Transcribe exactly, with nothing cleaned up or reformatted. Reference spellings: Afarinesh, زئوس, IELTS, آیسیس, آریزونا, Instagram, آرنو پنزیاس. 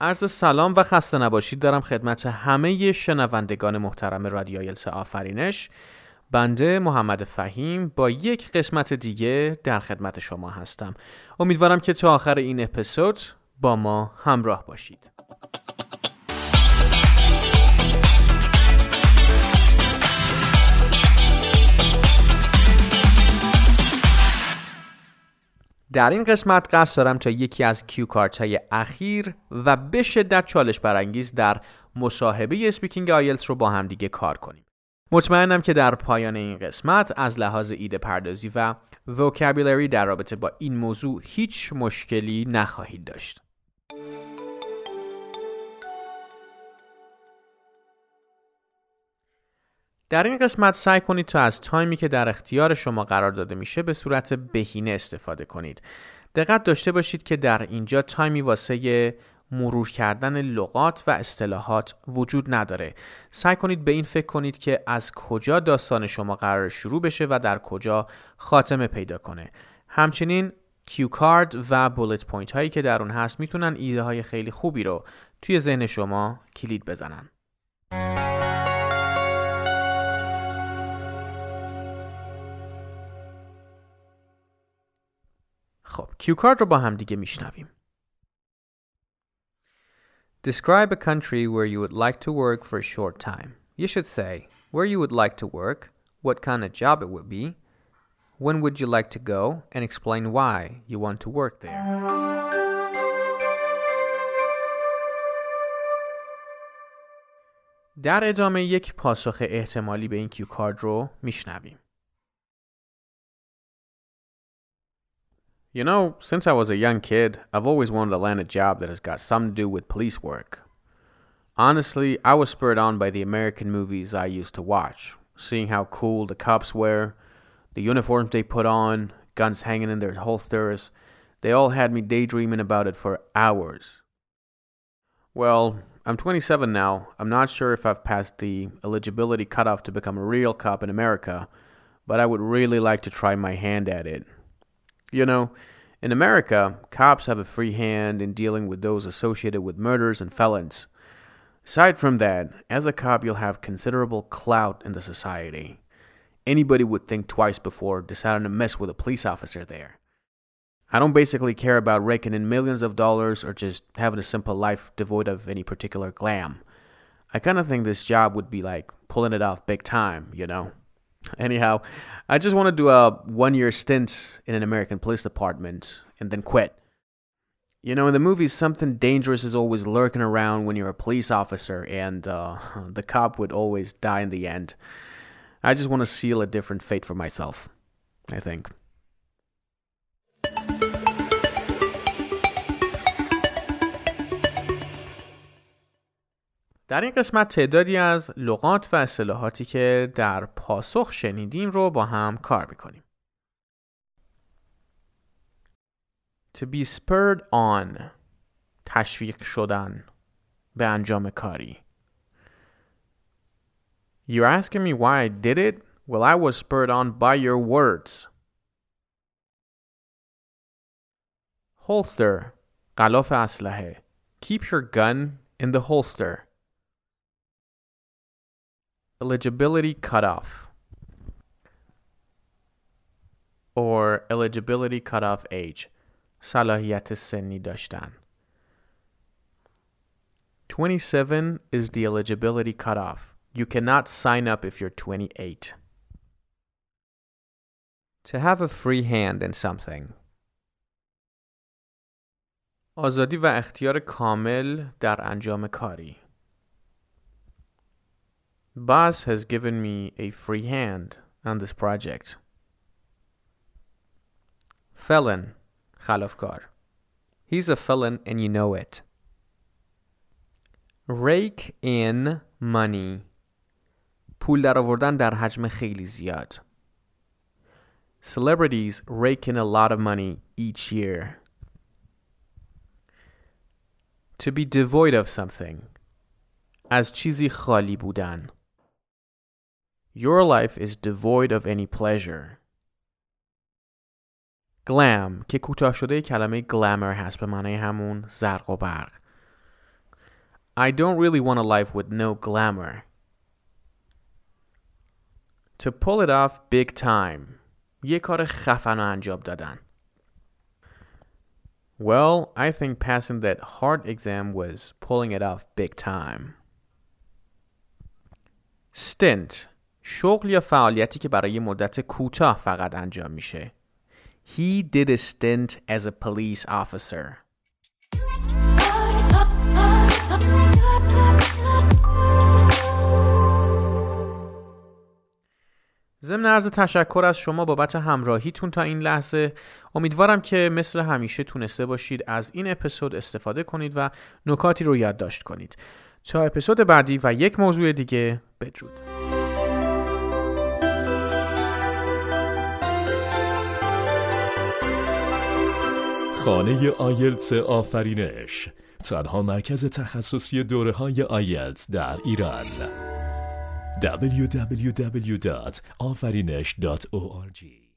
عرض سلام و خسته نباشید دارم خدمت همه شنوندگان محترم رادیو آیلتس آفرینش. بنده محمد فهیم با یک قسمت دیگه در خدمت شما هستم. امیدوارم که تا آخر این اپیزود با ما همراه باشید. در این قسمت قصد دارم تا یکی از کیو کارت های اخیر و به شدت چالش برانگیز در مصاحبه اسپیکینگ آیلتس رو با هم دیگه کار کنیم. مطمئنم که در پایان این قسمت از لحاظ ایده پردازی و وکابولری در رابطه با این موضوع هیچ مشکلی نخواهید داشت. در این قسمت سعی کنید تا از تایمی که در اختیار شما قرار داده میشه به صورت بهینه استفاده کنید. دقت داشته باشید که در اینجا تایمی واسه مرور کردن لغات و اصطلاحات وجود نداره. سعی کنید به این فکر کنید که از کجا داستان شما قرار شروع بشه و در کجا خاتمه پیدا کنه. همچنین کیو کارد و بولت پوینت هایی که در اون هست میتونن ایده های خیلی خوبی رو توی ذهن شما کلید بزنن. خب، کیو کارد رو با هم دیگه میشنویم. Describe a country where you would like to work for a short time. You should say where you would like to work, what kind of job it would be, when would you like to go, and explain why you want to work there. در ادامه یک پاسخ احتمالی به این کیو کارد رو میشنویم. You know, since I was a young kid, I've always wanted to land a job that has got something to do with police work. Honestly, I was spurred on by the American movies I used to watch, seeing how cool the cops were, the uniforms they put on, guns hanging in their holsters. They all had me daydreaming about it for hours. Well, I'm twenty-seven now. I'm not sure if I've passed the eligibility cutoff to become a real cop in America, but I would really like to try my hand at it. You know, in America, cops have a free hand in dealing with those associated with murders and felons. Aside from that, as a cop, you'll have considerable clout in the society. Anybody would think twice before deciding to mess with a police officer there. I don't basically care about raking in millions of dollars or just having a simple life devoid of any particular glam. I kind of think this job would be like pulling it off big time, you know. Anyhow, I just want to do a one-year stint in an American police department and then quit. You know, in the movies, something dangerous is always lurking around when you're a police officer, and uh, the cop would always die in the end. I just want to seal a different fate for myself, I think. در این قسمت تعدادی از لغات و اصطلاحاتی که در پاسخ شنیدیم رو با هم کار میکنیم. To be spurred on. تشویق شدن به انجام کاری. You're asking me why I did it? Well, I was spurred on by your words. Holster. غلاف اسلحه. Keep your gun in the holster. Eligibility cutoff or eligibility cutoff age. صلاحیت سنی داشتن. twenty-seven is the eligibility cutoff. You cannot sign up if you're twenty-eight. To have a free hand in something. آزادی و اختیار کامل در انجام کاری. Boss has given me a free hand on this project. Felon, خلافکار. He's a felon and you know it. Rake in money. پول در آوردن در حجم خیلی زیاد. Celebrities rake in a lot of money each year. To be devoid of something. از چیزی خالی بودن. Your life is devoid of any pleasure. گلم که کوتاه شده کلمه گلمر هست به معنی همون زرق و برق. I don't really want a life with no glamour. To pull it off big time. یه کار خفن رو انجام دادن. Well, I think passing that hard exam was pulling it off big time. Stint. شغل یا فعالیتی که برای مدت کوتاه فقط انجام میشه. He did a stint as a police officer. ضمن عرض تشکر از شما بابت همراهیتون تا این لحظه. امیدوارم که مثل همیشه تونسته باشید از این اپیزود استفاده کنید و نکاتی رو یادداشت کنید. تا اپیزود بعدی و یک موضوع دیگه، بدرود. خانه آیلتس آفرینش، تنها مرکز تخصصی دوره‌های آیلتس در ایران. دبلیو دبلیو دبلیو دات آفرینش دات او آر جی